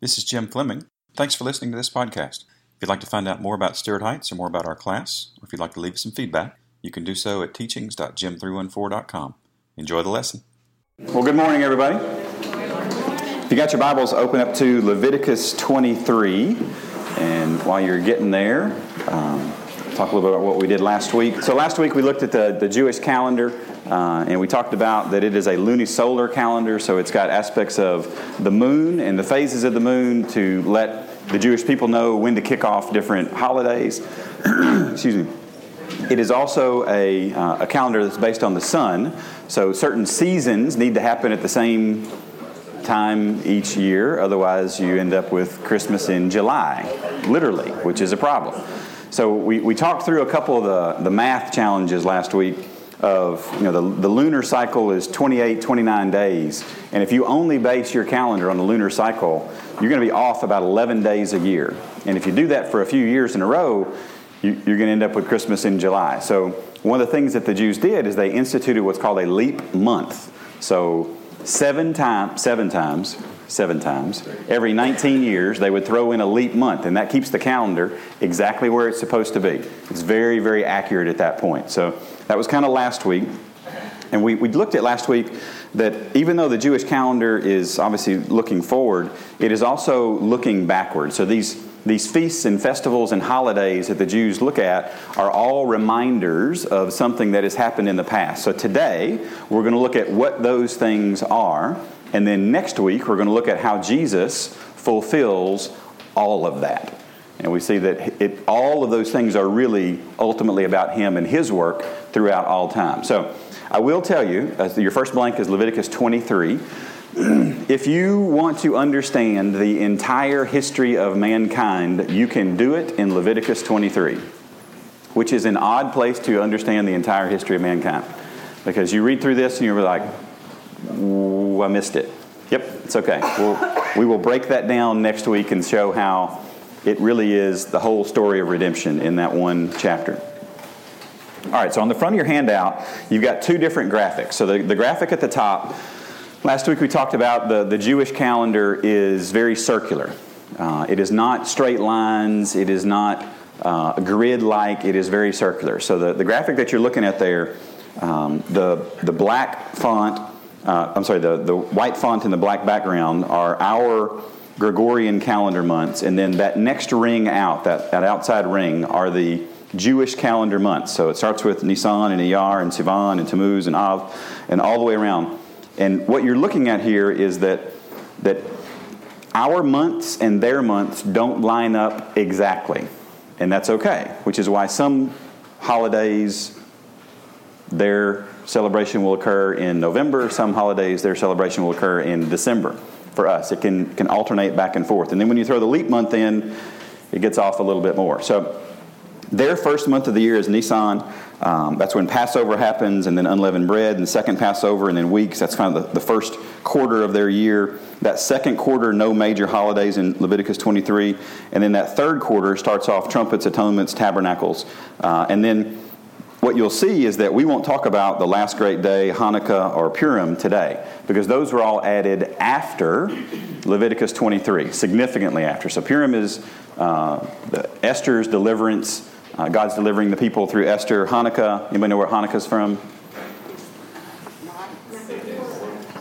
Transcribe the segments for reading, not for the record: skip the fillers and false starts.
This is Jim Fleming. Thanks for listening to this podcast. If you'd like to find out more about Stead Heights or more about our class, or if you'd like to leave us some feedback, you can do so at teachings.jim314.com. Enjoy the lesson. Well, good morning, everybody. If you got your Bibles, open up to Leviticus 23. And while you're getting there, talk a little bit about what we did last week. So last week we looked at the Jewish calendar. And we talked about that it is a lunisolar calendar, so it's got aspects of the moon and the phases of the moon to let the Jewish people know when to kick off different holidays. Excuse me. It is also a calendar that's based on the sun, so certain seasons need to happen at the same time each year. Otherwise, you end up with Christmas in July, literally, which is a problem. So we talked through a couple of the math challenges last week. Of, you know, the lunar cycle is 28, 29 days. And if you only base your calendar on the lunar cycle, you're going to be off about 11 days a year. And if you do that for a few years in a row, you're going to end up with Christmas in July. So one of the things that the Jews did is they instituted what's called a leap month. So seven times, every 19 years, they would throw in a leap month, and that keeps the calendar exactly where it's supposed to be. It's very, very accurate at that point. So that was kind of last week, and we looked at last week that even though the Jewish calendar is obviously looking forward, it is also looking backward. So these feasts and festivals and holidays that the Jews look at are all reminders of something that has happened in the past. So today, we're going to look at what those things are. And then next week, we're going to look at how Jesus fulfills all of that. And we see that all of those things are really ultimately about Him and His work throughout all time. So I will tell you, your first blank is Leviticus 23. If you want to understand the entire history of mankind, you can do it in Leviticus 23, which is an odd place to understand the entire history of mankind. Because you read through this and you're like, ooh, I missed it. Yep, it's okay. We will break that down next week and show how it really is the whole story of redemption in that one chapter. All right, so on the front of your handout, you've got two different graphics. So the graphic at the top, last week we talked about the Jewish calendar is very circular. It is not straight lines. It is not grid-like. It is very circular. So the graphic that you're looking at there, the black font, the white font and the black background are our Gregorian calendar months. And then that next ring out, that outside ring, are the Jewish calendar months. So it starts with Nisan and Iyar and Sivan and Tammuz and Av and all the way around. And what you're looking at here is that our months and their months don't line up exactly. And that's okay, which is why some holidays, their celebration will occur in November. Some holidays, their celebration will occur in December. For us, it can alternate back and forth. And then when you throw the leap month in, it gets off a little bit more. So their first month of the year is Nisan. That's when Passover happens, and then Unleavened Bread, and the second Passover, and then weeks. That's kind of the first quarter of their year. That second quarter, no major holidays in Leviticus 23. And then that third quarter starts off trumpets, atonements, tabernacles. And then what you'll see is that we won't talk about the last great day, Hanukkah, or Purim today, because those were all added after Leviticus 23, significantly after. So Purim is Esther's deliverance, God's delivering the people through Esther. Hanukkah, anybody know where Hanukkah's from?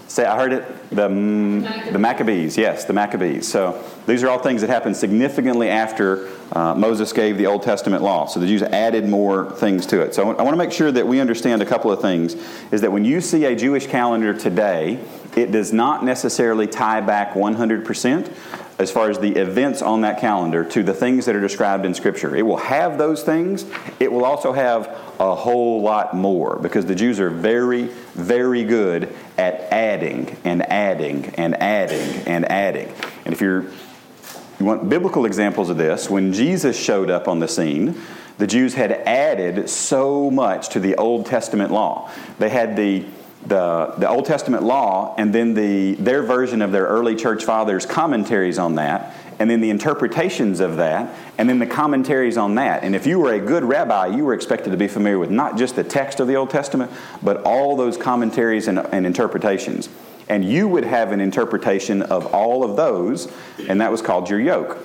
Say, I heard it, the Maccabees, yes, the Maccabees. So these are all things that happened significantly after Moses gave the Old Testament law. So the Jews added more things to it. So I want to make sure that we understand a couple of things, is that when you see a Jewish calendar today, it does not necessarily tie back 100% as far as the events on that calendar to the things that are described in Scripture. It will have those things. It will also have a whole lot more, because the Jews are very, very good at adding and adding and adding and adding. And if you want biblical examples of this, when Jesus showed up on the scene, the Jews had added so much to the Old Testament law. They had the Old Testament law and then their version of their early church fathers' commentaries on that, and then the interpretations of that, and then the commentaries on that. And if you were a good rabbi, you were expected to be familiar with not just the text of the Old Testament, but all those commentaries and interpretations. And you would have an interpretation of all of those, and that was called your yoke.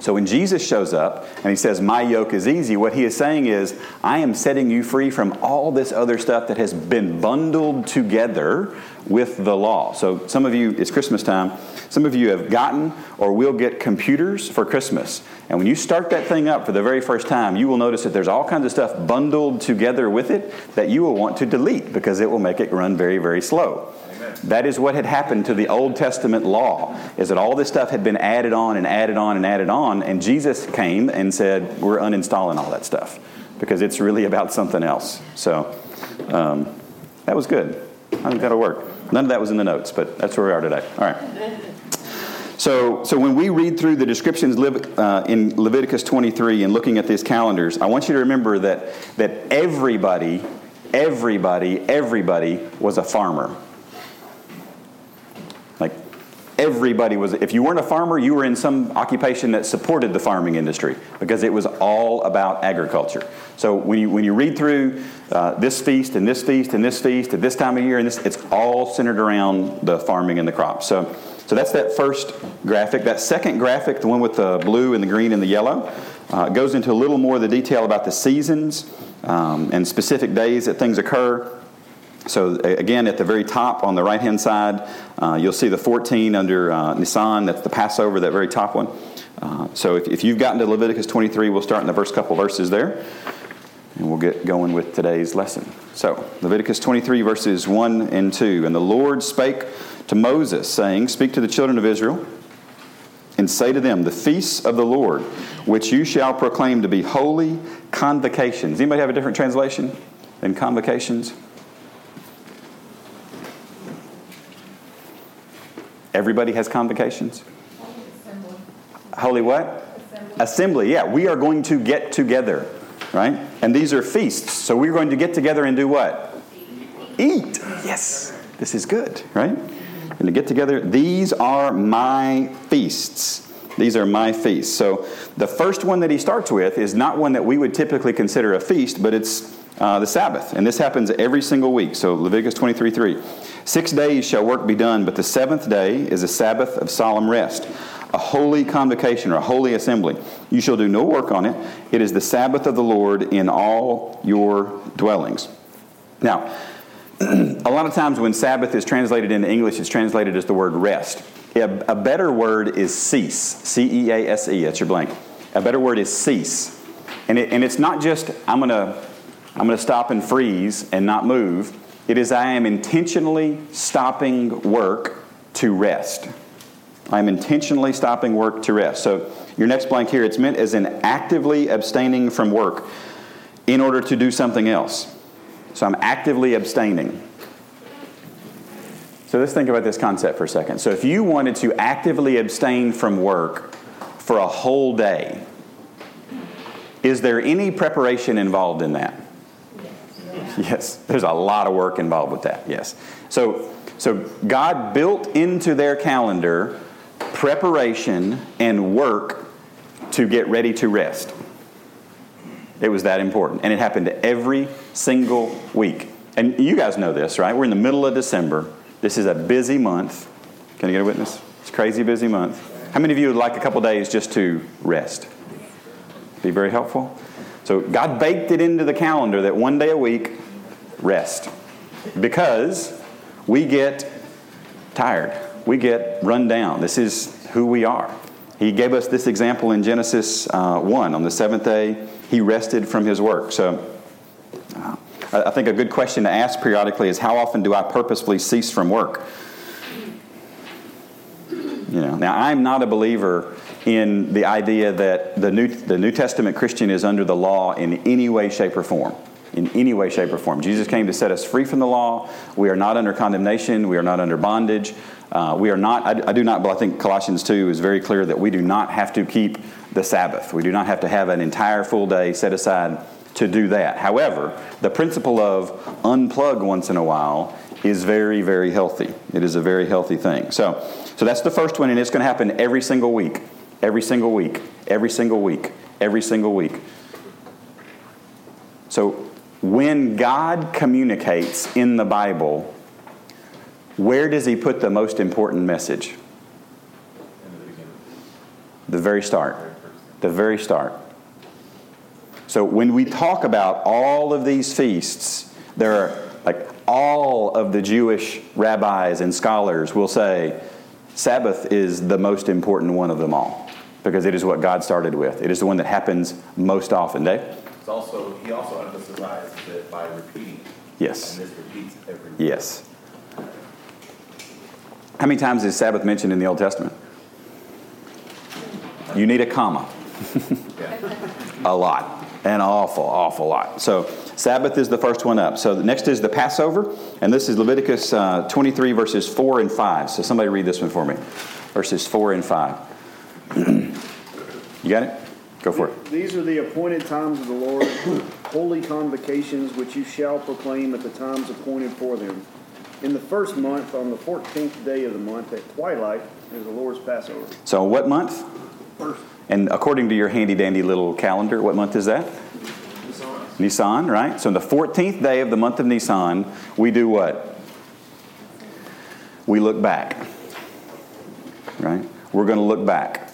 So when Jesus shows up and he says, "My yoke is easy," what he is saying is, I am setting you free from all this other stuff that has been bundled together with the law. So some of you, it's Christmas time, some of you have gotten or will get computers for Christmas. And when you start that thing up for the very first time, you will notice that there's all kinds of stuff bundled together with it that you will want to delete because it will make it run very, very slow. That is what had happened to the Old Testament law, is that all this stuff had been added on and added on and added on, and Jesus came and said, we're uninstalling all that stuff because it's really about something else. So that was good. I think that'll work. None of that was in the notes, but that's where we are today. All right. So when we read through the descriptions in Leviticus 23 and looking at these calendars, I want you to remember that everybody was a farmer. Everybody was, if you weren't a farmer, you were in some occupation that supported the farming industry because it was all about agriculture. So when you read through this feast and this feast and this feast at this time of year, and this, it's all centered around the farming and the crops. So that's that first graphic. That second graphic, the one with the blue and the green and the yellow, goes into a little more of the detail about the seasons and specific days that things occur. So again, at the very top on the right-hand side, you'll see the 14 under Nisan. That's the Passover, that very top one. So if you've gotten to Leviticus 23, we'll start in the first couple verses there, and we'll get going with today's lesson. So Leviticus 23, verses 1 and 2. "And the Lord spake to Moses, saying, Speak to the children of Israel, and say to them, The feasts of the Lord, which you shall proclaim to be holy convocations." Anybody have a different translation than convocations? Everybody has convocations? Holy what? Assembly. Yeah, we are going to get together, right? And these are feasts, so we're going to get together and do what? Eat. Yes, this is good, right? And to get together, these are my feasts. These are my feasts. So the first one that he starts with is not one that we would typically consider a feast, but it's the Sabbath. And this happens every single week. So Leviticus 23:3. "6 days shall work be done, but the seventh day is a Sabbath of solemn rest, a holy convocation," or a holy assembly. "You shall do no work on it. It is the Sabbath of the Lord in all your dwellings." Now, a lot of times when Sabbath is translated into English, it's translated as the word rest. A better word is cease. C-E-A-S-E. That's your blank. A better word is cease. And it's not just, I'm going to stop and freeze and not move. It is, I am intentionally stopping work to rest. I am intentionally stopping work to rest. So your next blank here, it's meant as in actively abstaining from work in order to do something else. So I'm actively abstaining. So let's think about this concept for a second. So if you wanted to actively abstain from work for a whole day, is there any preparation involved in that? Yes, there's a lot of work involved with that, yes. So God built into their calendar preparation and work to get ready to rest. It was that important. And it happened every single week. And you guys know this, right? We're in the middle of December. This is a busy month. Can you get a witness? It's a crazy busy month. How many of you would like a couple days just to rest? Be very helpful. So God baked it into the calendar that one day a week, rest. Because we get tired. We get run down. This is who we are. He gave us this example in Genesis 1. On the seventh day, he rested from his work. So I think a good question to ask periodically is, how often do I purposefully cease from work? Now, I'm not a believer in the idea that the New Testament Christian is under the law in any way, shape, or form. In any way, shape, or form. Jesus came to set us free from the law. We are not under condemnation. We are not under bondage. I think Colossians 2 is very clear that we do not have to keep the Sabbath. We do not have to have an entire full day set aside to do that. However, the principle of unplug once in a while is very, very healthy. It is a very healthy thing. So that's the first one, and it's going to happen every single week. Every single week. So when God communicates in the Bible, where does he put the most important message? The very start. The very start. So when we talk about all of these feasts, there are, like, all of the Jewish rabbis and scholars will say Sabbath is the most important one of them all, because it is what God started with. It is the one that happens most often. Dave? It's also, he also emphasized that by repeating. Yes. And this repeats every week. Yes. How many times is Sabbath mentioned in the Old Testament? You need a comma. A lot. An awful lot. So Sabbath is the first one up. So next is the Passover, and this is Leviticus 23, verses 4 and 5. So somebody read this one for me. Verses 4 and 5. You got it? Go for it. These are the appointed times of the Lord, holy convocations, which you shall proclaim at the times appointed for them. In the first month, on the 14th day of the month, at twilight, is the Lord's Passover. So what month? First. And according to your handy-dandy little calendar, what month is that? Nisan, right? So on the 14th day of the month of Nisan, we do what? We look back, right? We're going to look back.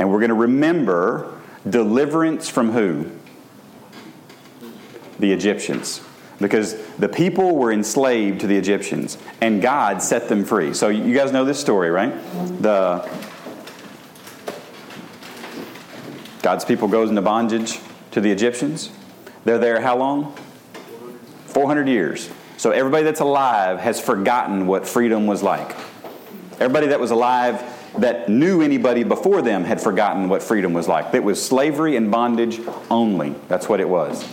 And we're going to remember deliverance from who? The Egyptians. Because the people were enslaved to the Egyptians, and God set them free. So you guys know this story, right? God's people goes into bondage to the Egyptians. They're there how long? 400 years. So everybody that's alive has forgotten what freedom was like. Everybody that was alive that knew anybody before them had forgotten what freedom was like. It was slavery and bondage only. That's what it was.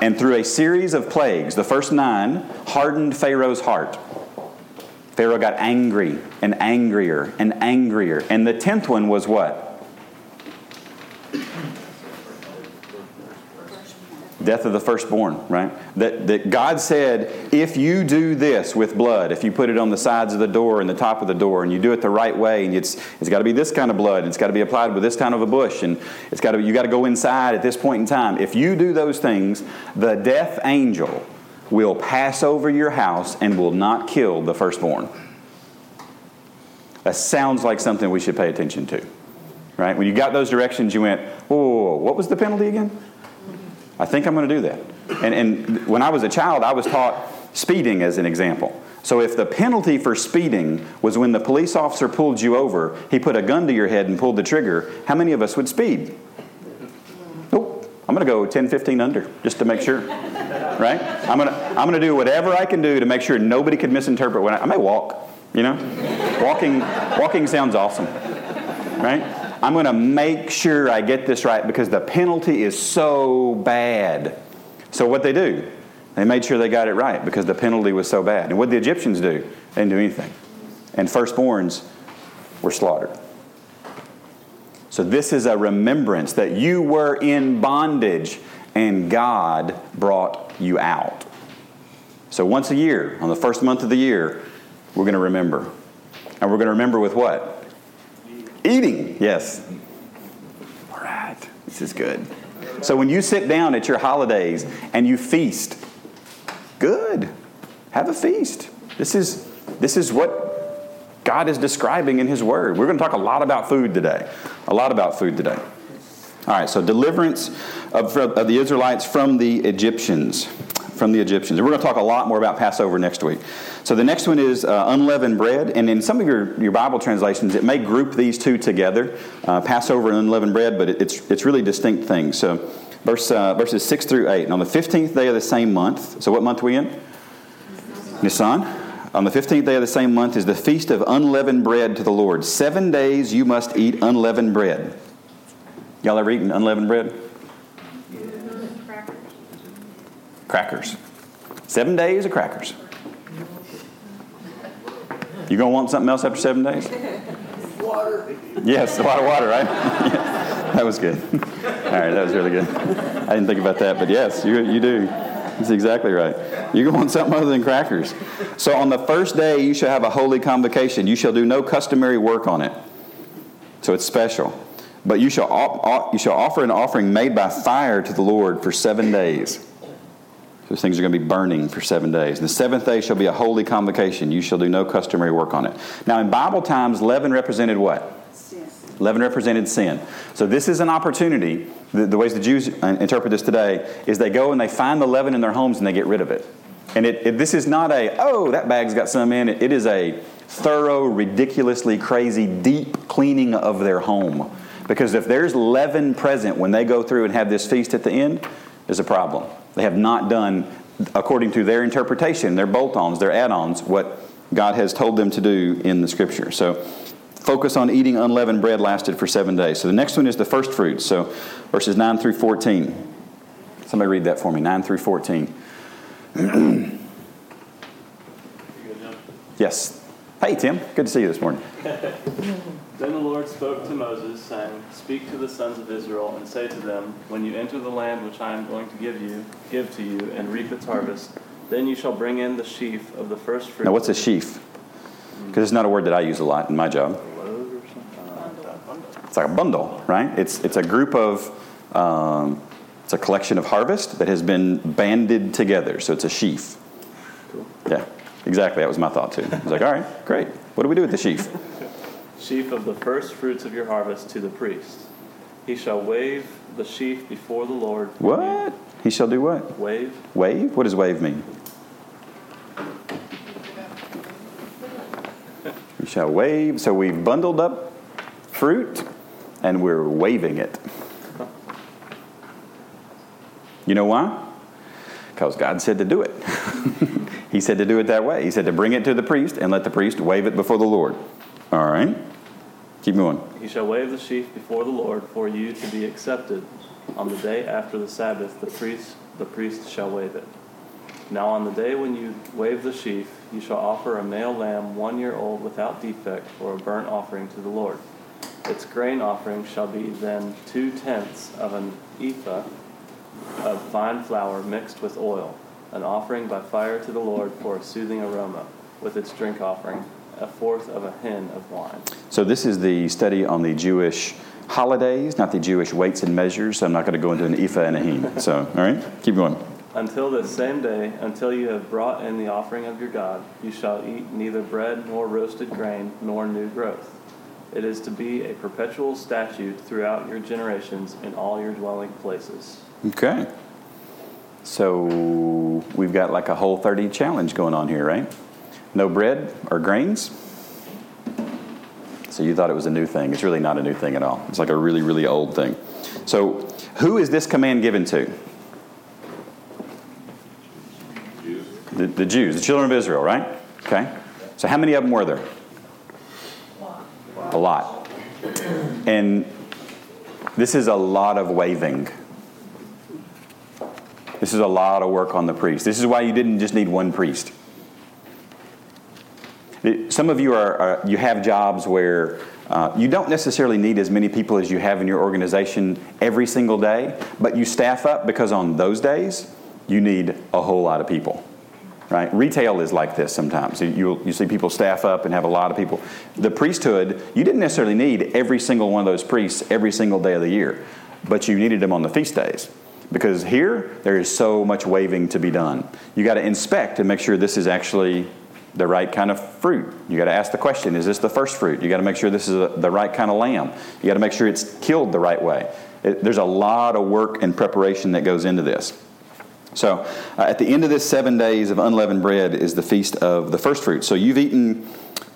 And through a series of plagues, the first 9 hardened Pharaoh's heart. Pharaoh got angry and angrier and angrier. And the 10th one was what? Death of the firstborn, right? That God said, if you do this with blood, if you put it on the sides of the door and the top of the door, and you do it the right way, and it's got to be this kind of blood, and it's got to be applied with this kind of a bush, and you got to go inside at this point in time. If you do those things, the death angel will pass over your house and will not kill the firstborn. That sounds like something we should pay attention to, right? When you got those directions, you went, whoa, what was the penalty again? I think I'm going to do that. And when I was a child, I was taught speeding as an example. So if the penalty for speeding was when the police officer pulled you over, he put a gun to your head and pulled the trigger, how many of us would speed? Nope. I'm going to go 10, 15 under just to make sure. Right? I'm going to do whatever I can do to make sure nobody could misinterpret what I may walk, you know? Walking sounds awesome. Right? I'm going to make sure I get this right because the penalty is so bad. So what they do? They made sure they got it right because the penalty was so bad. And what did the Egyptians do? They didn't do anything. And firstborns were slaughtered. So this is a remembrance that you were in bondage and God brought you out. So once a year, on the first month of the year, we're going to remember. And we're going to remember with what? Eating, yes. All right, this is good. So when you sit down at your holidays and you feast, good. Have a feast. This is what God is describing in His Word. We're going to talk a lot about food today. All right, so deliverance of the Israelites from the Egyptians. And we're going to talk a lot more about Passover next week. So the next one is unleavened bread. And in some of your Bible translations, it may group these two together, Passover and unleavened bread, but it's really distinct things. So verses 6 through 8. And on the 15th day of the same month, so what month are we in? Nisan. On the 15th day of the same month is the feast of unleavened bread to the Lord. 7 days you must eat unleavened bread. Y'all ever eaten unleavened bread? Crackers. 7 days of crackers. You going to want something else after 7 days? Water. Yes, a lot of water, right? Yeah. That was good. All right, that was really good. I didn't think about that, but yes, you do. That's exactly right. You're going to want something other than crackers. So on the first day, you shall have a holy convocation. You shall do no customary work on it. So it's special. But you shall offer an offering made by fire to the Lord for 7 days. Those things are going to be burning for 7 days. And the seventh day shall be a holy convocation. You shall do no customary work on it. Now, in Bible times, leaven represented what? Sin. Leaven represented sin. So this is an opportunity. The ways the Jews interpret this today is they go and they find the leaven in their homes and they get rid of it. And this is not a, oh, that bag's got some in it. It is a thorough, ridiculously crazy, deep cleaning of their home. Because if there's leaven present when they go through and have this feast at the end, there's a problem. They have not done, according to their interpretation, their bolt-ons, their add-ons, what God has told them to do in the Scripture. So focus on eating unleavened bread lasted for 7 days. So the next one is the first fruits. So verses 9 through 14. Somebody read that for me, 9 through 14. Yes. Hey, Tim. Good to see you this morning. Then the Lord spoke to Moses, saying, "Speak to the sons of Israel, and say to them, when you enter the land which I am going to give to you, and reap its harvest, then you shall bring in the sheaf of the first fruit." Now, what's a sheaf? Because it's not a word that I use a lot in my job. It's like a bundle, right? It's a group of, it's a collection of harvest that has been banded together, so it's a sheaf. Cool. Yeah, exactly. That was my thought, too. I was like, all right, great. What do we do with the sheaf? Sheaf of the first fruits of your harvest to the priest. He shall wave the sheaf before the Lord. What? He shall do what? Wave. Wave? What does wave mean? He shall wave. So we've bundled up fruit and we're waving it. You know why? Because God said to do it. He said to do it that way. He said to bring it to the priest and let the priest wave it before the Lord. All right. Keep going. He shall wave the sheaf before the Lord for you to be accepted. On the day after the Sabbath, the priest shall wave it. Now on the day when you wave the sheaf, you shall offer a male lamb 1 year old without defect for a burnt offering to the Lord. Its grain offering shall be then 2/10 of an ephah of fine flour mixed with oil, an offering by fire to the Lord for a soothing aroma, with its drink offering, 1/4 of a hin of wine. So this is the study on the Jewish holidays, not the Jewish weights and measures. So I'm not going to go into an ephah and a hin. So, all right, keep going. Until this same day, until you have brought in the offering of your God, you shall eat neither bread nor roasted grain nor new growth. It is to be a perpetual statute throughout your generations in all your dwelling places. Okay. So we've got like a Whole 30 challenge going on here, right? No bread or grains. So you thought it was a new thing. It's really not a new thing at all. It's like a really, really old thing. So who is this command given to? Jews. The Jews, the children of Israel, right? Okay. So how many of them were there? A lot. And this is a lot of waving. This is a lot of work on the priest. This is why you didn't just need one priest. Some of you are you have jobs where you don't necessarily need as many people as you have in your organization every single day, but you staff up because on those days you need a whole lot of people, right? Retail is like this sometimes. You see people staff up and have a lot of people. The priesthood, you didn't necessarily need every single one of those priests every single day of the year, but you needed them on the feast days. Because here, there is so much waving to be done. You got to inspect and make sure this is actually the right kind of fruit. You got to ask the question, is this the first fruit? You got to make sure this is the right kind of lamb. You got to make sure it's killed the right way. There's a lot of work and preparation that goes into this. So at the end of this 7 days of unleavened bread is the feast of the first fruit. So you've eaten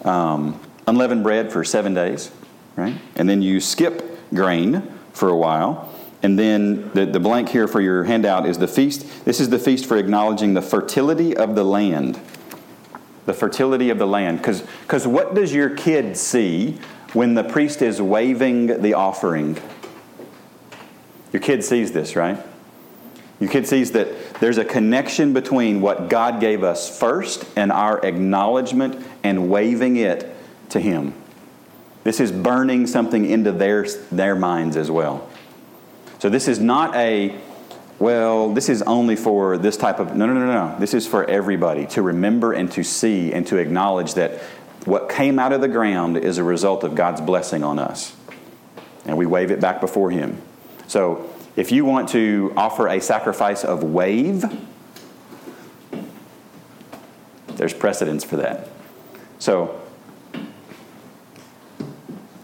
unleavened bread for 7 days, right? And then you skip grain for a while. And then the blank here for your handout is the feast. This is the feast for acknowledging the fertility of the land. The fertility of the land. Because what does your kid see when the priest is waving the offering? Your kid sees this, right? Your kid sees that there's a connection between what God gave us first and our acknowledgement and waving it to Him. This is burning something into their minds as well. So this is not a... well, this is only for this type of... No. This is for everybody to remember and to see and to acknowledge that what came out of the ground is a result of God's blessing on us. and we wave it back before him. So if you want to offer a sacrifice of wave, there's precedence for that. So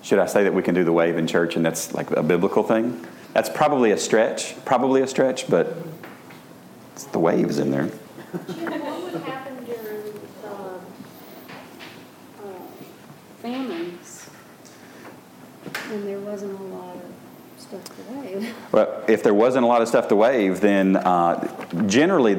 should I say that we can do the wave in church and that's like a biblical thing? That's probably a stretch, but it's the waves in there. What would happen during famines when there wasn't a lot of stuff to wave? Well, if there wasn't a lot of stuff to wave, then generally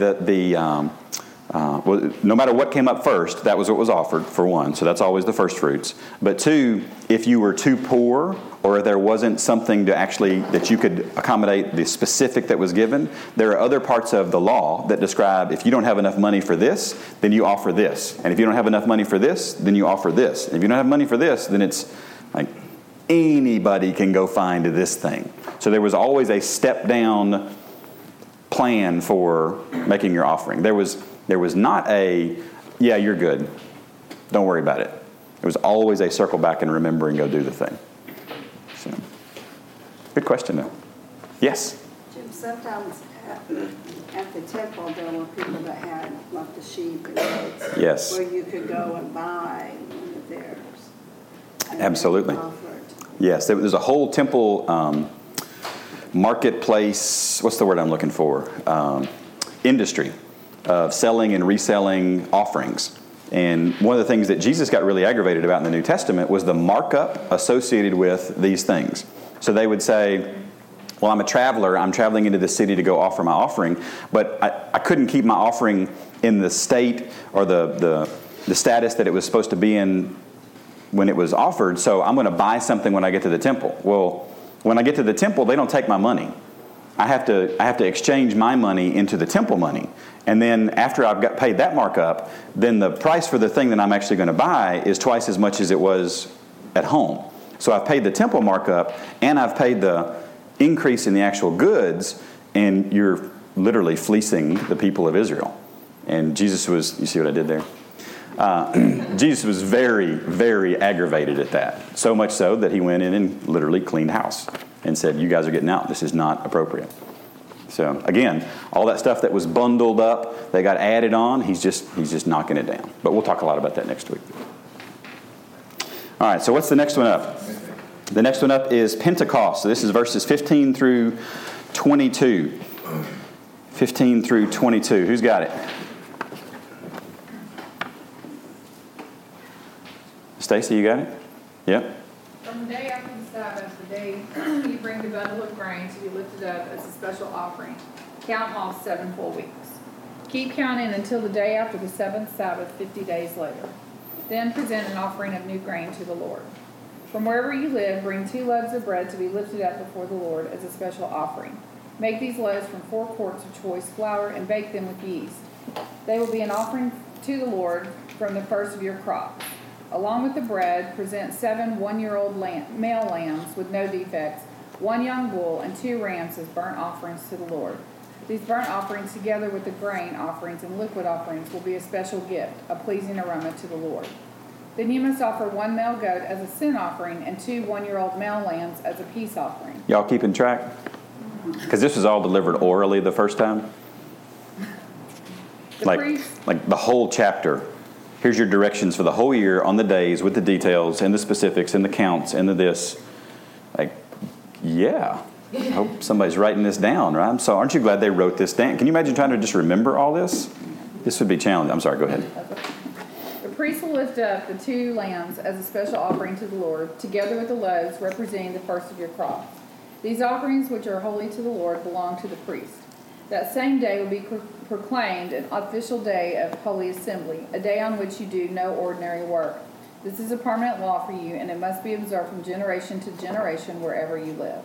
no matter what came up first, that was what was offered, for one. So that's always the first fruits. But two, if you were too poor or there wasn't something to actually that you could accommodate the specific that was given, there are other parts of the law that describe if you don't have enough money for this, then you offer this. And if you don't have enough money for this, then you offer this. And if you don't have money for this, then it's like anybody can go find this thing. So there was always a step-down plan for making your offering. There was not a, yeah, you're good, don't worry about it. It was always a circle back and remember and go do the thing. So, good question, though. Yes? Jim, sometimes at the temple there were people that had like the sheep and goats. Yes. Where you could go and buy one of theirs. Absolutely. Yes, there's a whole temple marketplace, what's the word I'm looking for? Industry. Of selling and reselling offerings. And one of the things that Jesus got really aggravated about in the New Testament was the markup associated with these things. So they would say, well, I'm a traveler. I'm traveling into the city to go offer my offering, but I couldn't keep my offering in the state or the status that it was supposed to be in when it was offered, so I'm going to buy something when I get to the temple. Well, when I get to the temple, they don't take my money. I have to exchange my money into the temple money. And then after I've got paid that markup, then the price for the thing that I'm actually going to buy is twice as much as it was at home. So I've paid the temple markup, and I've paid the increase in the actual goods, and you're literally fleecing the people of Israel. And Jesus was, you see what I did there? Jesus was very, very aggravated at that. So much so that he went in and literally cleaned house and said, you guys are getting out. This is not appropriate. So again, all that stuff that was bundled up, they got added on. He's just knocking it down. But we'll talk a lot about that next week. All right. So what's the next one up? The next one up is Pentecost. So this is verses 15 through 22. 15 through 22. Who's got it? Stacy, you got it? Yep. From the day after the Sabbath, the day you bring the bundle of grain to be lifted up as a special offering, count off 7 full weeks. Keep counting until the day after the 7th Sabbath, 50 days later. Then present an offering of new grain to the Lord. From wherever you live, bring 2 loaves of bread to be lifted up before the Lord as a special offering. Make these loaves from 4 quarts of choice flour and bake them with yeast. They will be an offering to the Lord from the first of your crop. Along with the bread, present 7 one-year-old male lambs with no defects, 1 young bull, and 2 rams as burnt offerings to the Lord. These burnt offerings, together with the grain offerings and liquid offerings, will be a special gift, a pleasing aroma to the Lord. Then you must offer 1 male goat as a sin offering and 2 one-year-old male lambs as a peace offering. Y'all keeping track? Because this was all delivered orally the first time. Like the whole chapter. Here's your directions for the whole year on the days with the details and the specifics and the counts and the this. Like, yeah. I hope somebody's writing this down, right? So aren't you glad they wrote this down? Can you imagine trying to just remember all this? This would be challenging. I'm sorry, go ahead. The priest will lift up the 2 lambs as a special offering to the Lord, together with the loaves representing the first of your crop. These offerings, which are holy to the Lord, belong to the priest. That same day will be proclaimed an official day of Holy Assembly, a day on which you do no ordinary work. This is a permanent law for you, and it must be observed from generation to generation wherever you live.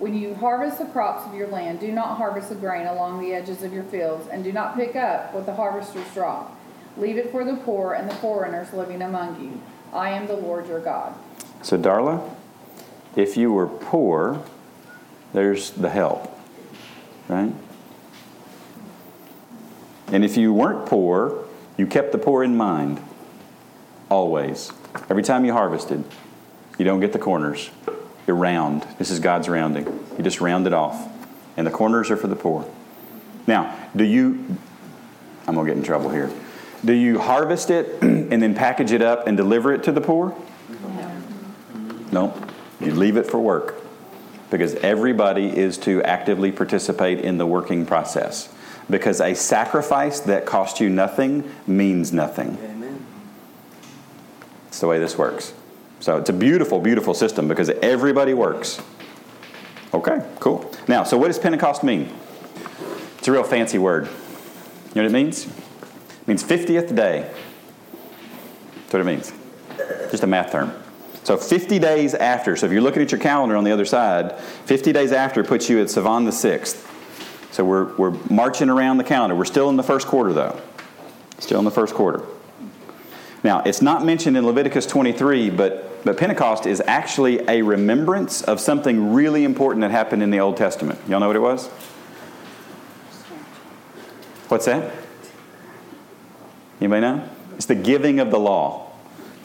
When you harvest the crops of your land, do not harvest the grain along the edges of your fields, and do not pick up what the harvesters drop. Leave it for the poor and the foreigners living among you. I am the Lord your God. So, Darla, if you were poor, there's the help, right? And if you weren't poor, you kept the poor in mind, always. Every time you harvested, you don't get the corners. You're round. This is God's rounding. You just round it off. And the corners are for the poor. Now, I'm going to get in trouble here. Do you harvest it and then package it up and deliver it to the poor? No. You leave it for work. Because everybody is to actively participate in the working process. Because a sacrifice that costs you nothing means nothing. Amen. It's the way this works. So it's a beautiful, beautiful system because everybody works. Okay, cool. Now, so what does Pentecost mean? It's a real fancy word. You know what it means? It means 50th day. That's what it means. Just a math term. So 50 days after. So if you're looking at your calendar on the other side, 50 days after puts you at Sivan the 6th. So we're marching around the calendar. We're still in the first quarter, though. Still in the first quarter. Now, it's not mentioned in Leviticus 23, but Pentecost is actually a remembrance of something really important that happened in the Old Testament. Y'all know what it was? What's that? Anybody know? It's the giving of the law.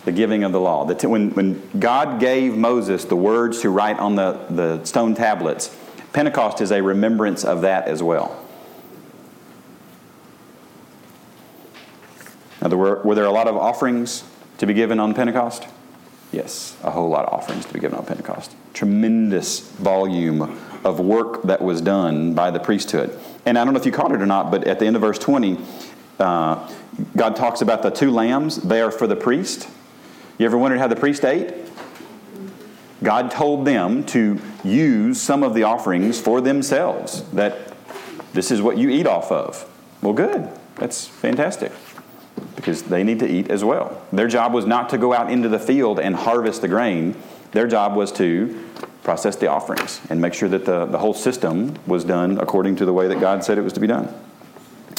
The giving of the law. When God gave Moses the words to write on the stone tablets, Pentecost is a remembrance of that as well. Now, were there a lot of offerings to be given on Pentecost? Yes, a whole lot of offerings to be given on Pentecost. Tremendous volume of work that was done by the priesthood. And I don't know if you caught it or not, but at the end of verse 20, God talks about the two lambs. They are for the priest. You ever wondered how the priest ate? God told them to use some of the offerings for themselves. That this is what you eat off of. Well, good. That's fantastic. Because they need to eat as well. Their job was not to go out into the field and harvest the grain. Their job was to process the offerings and make sure that the whole system was done according to the way that God said it was to be done.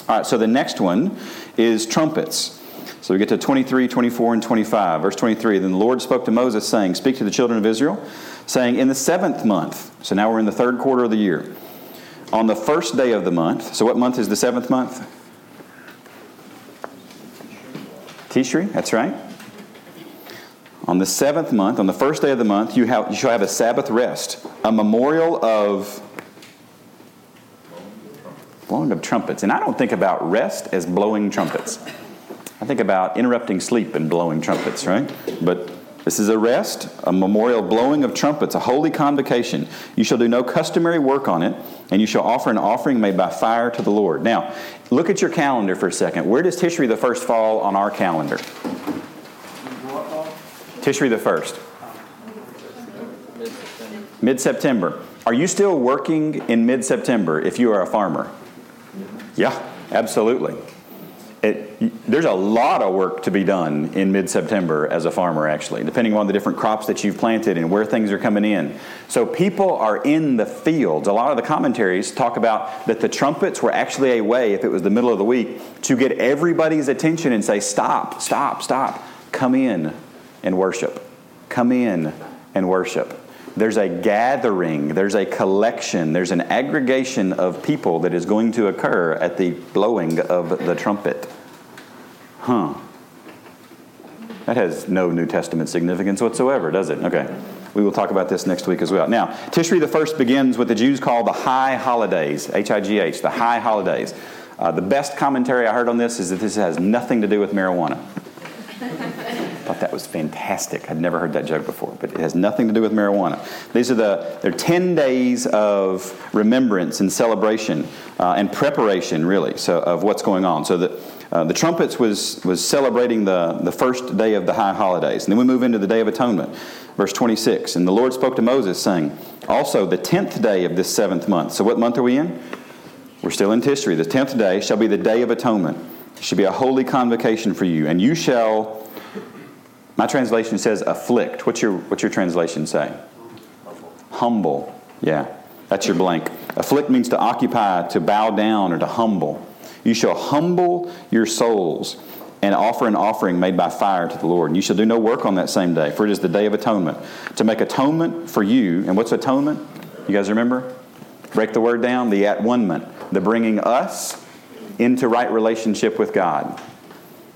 All right, so the next one is trumpets. So we get to 23, 24, and 25. Verse 23, then the Lord spoke to Moses, saying, speak to the children of Israel, saying, in the 7th month. So now we're in the third quarter of the year. On the first day of the month. So what month is the 7th month? Tishri, that's right. On the 7th month, on the first day of the month, you shall have a Sabbath rest, a memorial of blowing of trumpets. And I don't think about rest as blowing trumpets. I think about interrupting sleep and blowing trumpets, right? But this is a rest, a memorial blowing of trumpets, a holy convocation. You shall do no customary work on it, and you shall offer an offering made by fire to the Lord. Now, look at your calendar for a second. Where does Tishri the 1st fall on our calendar? Tishri the 1st. Mid-September. Are you still working in mid-September if you are a farmer? Yeah, absolutely. There's a lot of work to be done in mid-September as a farmer, actually, depending on the different crops that you've planted and where things are coming in. So people are in the fields. A lot of the commentaries talk about that the trumpets were actually a way, if it was the middle of the week, to get everybody's attention and say, stop, stop, stop. Come in and worship. Come in and worship. There's a gathering, there's a collection, there's an aggregation of people that is going to occur at the blowing of the trumpet. Huh. That has no New Testament significance whatsoever, does it? Okay. We will talk about this next week as well. Now, Tishri the 1st begins what the Jews call the High Holidays, H-I-G-H, the High Holidays. The best commentary I heard on this is that this has nothing to do with marijuana. I thought that was fantastic. I'd never heard that joke before, but it has nothing to do with marijuana. They're 10 days of remembrance and celebration and preparation, really, so of what's going on. So the trumpets was celebrating the first day of the high holidays. And then we move into the Day of Atonement, verse 26. And the Lord spoke to Moses, saying, also the 10th day of this 7th month. So what month are we in? We're still in Tishri. The 10th day shall be the Day of Atonement. It shall be a holy convocation for you, and you shall... My translation says afflict. What's your translation say? Humble. Yeah, that's your blank. Afflict means to occupy, to bow down, or to humble. You shall humble your souls and offer an offering made by fire to the Lord. And you shall do no work on that same day, for it is the Day of Atonement. To make atonement for you. And what's atonement? You guys remember? Break the word down. The at-one-ment. The bringing us into right relationship with God.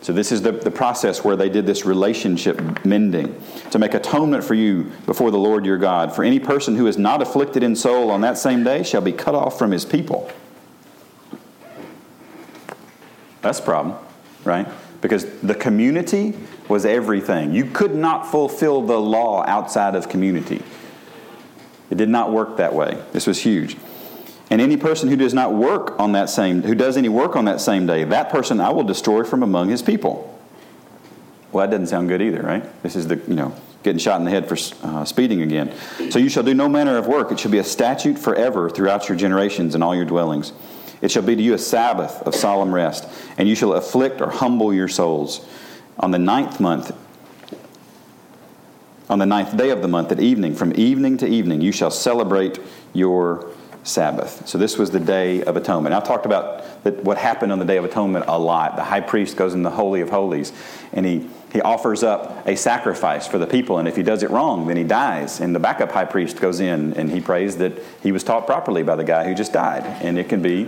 So this is the process where they did this relationship mending, to make atonement for you before the Lord your God. For any person who is not afflicted in soul on that same day shall be cut off from his people. That's a problem, right? Because the community was everything. You could not fulfill the law outside of community. It did not work that way. This was huge. And any person who does not work on that same, who does any work on that same day, that person I will destroy from among his people. Well, that doesn't sound good either, right? This is the, getting shot in the head for speeding again. So you shall do no manner of work. It shall be a statute forever throughout your generations and all your dwellings. It shall be to you a Sabbath of solemn rest, and you shall afflict or humble your souls. On the ninth month, on the ninth day of the month at evening, from evening to evening, you shall celebrate your Sabbath. So this was the Day of Atonement. I've talked about that, what happened on the Day of Atonement a lot. The high priest goes in the Holy of Holies, and he offers up a sacrifice for the people, and if he does it wrong, then he dies. And the backup high priest goes in, and he prays that he was taught properly by the guy who just died. And it can be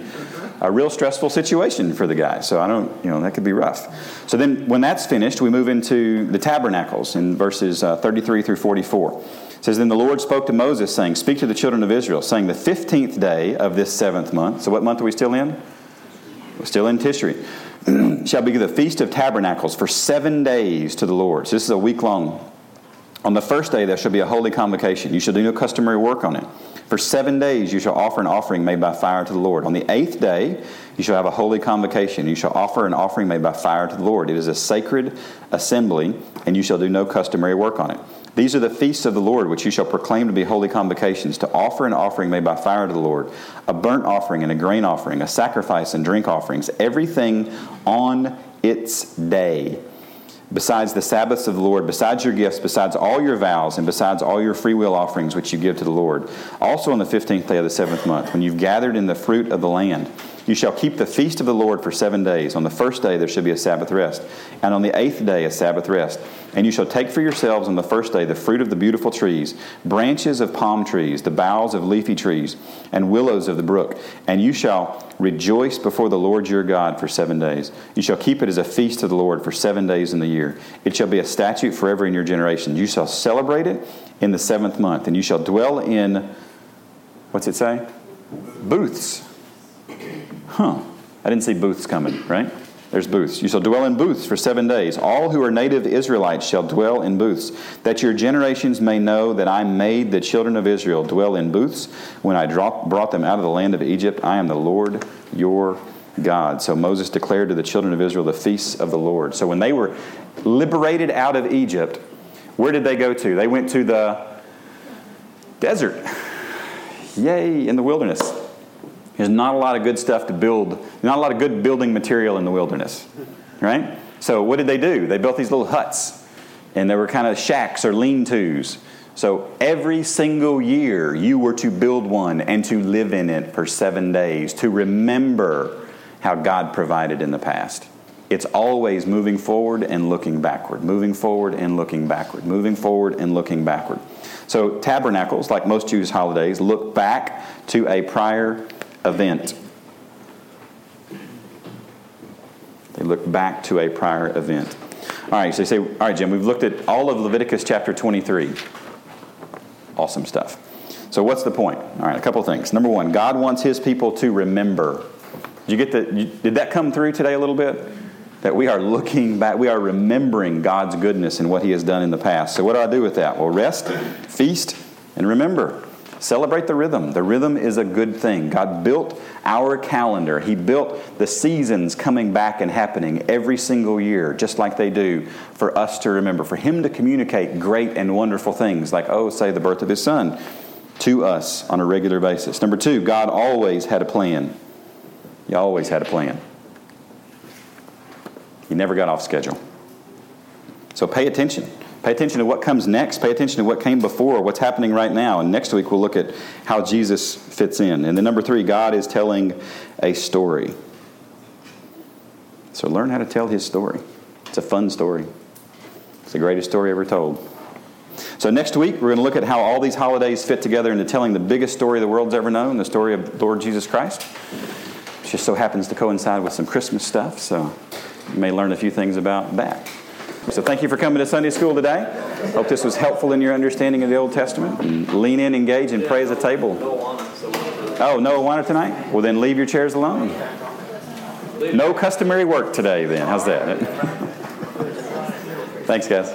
a real stressful situation for the guy. So that could be rough. So then when that's finished, we move into the tabernacles in verses 33 through 44. It says, Then the Lord spoke to Moses, saying, Speak to the children of Israel, saying, The 15th day of this seventh month. So what month are we still in? We're still in Tishri. Shall be the Feast of Tabernacles for 7 days to the Lord. So this is a week long. On the first day there shall be a holy convocation. You shall do no customary work on it. For 7 days you shall offer an offering made by fire to the Lord. On the eighth day you shall have a holy convocation. You shall offer an offering made by fire to the Lord. It is a sacred assembly, and you shall do no customary work on it. These are the feasts of the Lord, which you shall proclaim to be holy convocations, to offer an offering made by fire to the Lord, a burnt offering and a grain offering, a sacrifice and drink offerings, everything on its day, besides the Sabbaths of the Lord, besides your gifts, besides all your vows, and besides all your freewill offerings which you give to the Lord. Also on the 15th day of the seventh month, when you've gathered in the fruit of the land, you shall keep the feast of the Lord for 7 days. On the first day there shall be a Sabbath rest, and on the eighth day a Sabbath rest. And you shall take for yourselves on the first day the fruit of the beautiful trees, branches of palm trees, the boughs of leafy trees, and willows of the brook. And you shall rejoice before the Lord your God for 7 days. You shall keep it as a feast to the Lord for 7 days in the year. It shall be a statute forever in your generations. You shall celebrate it in the seventh month, and you shall dwell in, what's it say? Booths. I didn't see booths coming, right? There's booths. You shall dwell in booths for 7 days. All who are native Israelites shall dwell in booths, that your generations may know that I made the children of Israel dwell in booths when I brought them out of the land of Egypt. I am the Lord your God. So Moses declared to the children of Israel the feasts of the Lord. So when they were liberated out of Egypt, where did they go to? They went to the desert. Yay, in the wilderness. There's not a lot of good stuff to build, not a lot of good building material in the wilderness, right? So what did they do? They built these little huts, and they were kind of shacks or lean-tos. So every single year you were to build one and to live in it for 7 days to remember how God provided in the past. It's always moving forward and looking backward, moving forward and looking backward, moving forward and looking backward. So tabernacles, like most Jewish holidays, look back to a prior event. They look back to a prior event. All right, so you say, all right, Jim, we've looked at all of Leviticus chapter 23. Awesome stuff. So what's the point? All right, a couple of things. Number one, God wants His people to remember. Did that come through today a little bit? That we are looking back, we are remembering God's goodness and what He has done in the past. So what do I do with that? Well, rest, feast, and remember. Celebrate the rhythm. The rhythm is a good thing. God built our calendar. He built the seasons coming back and happening every single year, just like they do, for us to remember, for Him to communicate great and wonderful things, like, say, the birth of His Son, to us on a regular basis. Number two, God always had a plan. He always had a plan. He never got off schedule. So pay attention. Pay attention to what comes next. Pay attention to what came before, what's happening right now. And next week we'll look at how Jesus fits in. And then number three, God is telling a story. So learn how to tell His story. It's a fun story. It's the greatest story ever told. So next week we're going to look at how all these holidays fit together into telling the biggest story the world's ever known, the story of Lord Jesus Christ. It just so happens to coincide with some Christmas stuff, so you may learn a few things about that. So thank you for coming to Sunday school today. Hope this was helpful in your understanding of the Old Testament. And lean in, engage, and pray as a table. Oh, no Awana tonight? Well, then leave your chairs alone. No customary work today then. How's that? Thanks, guys.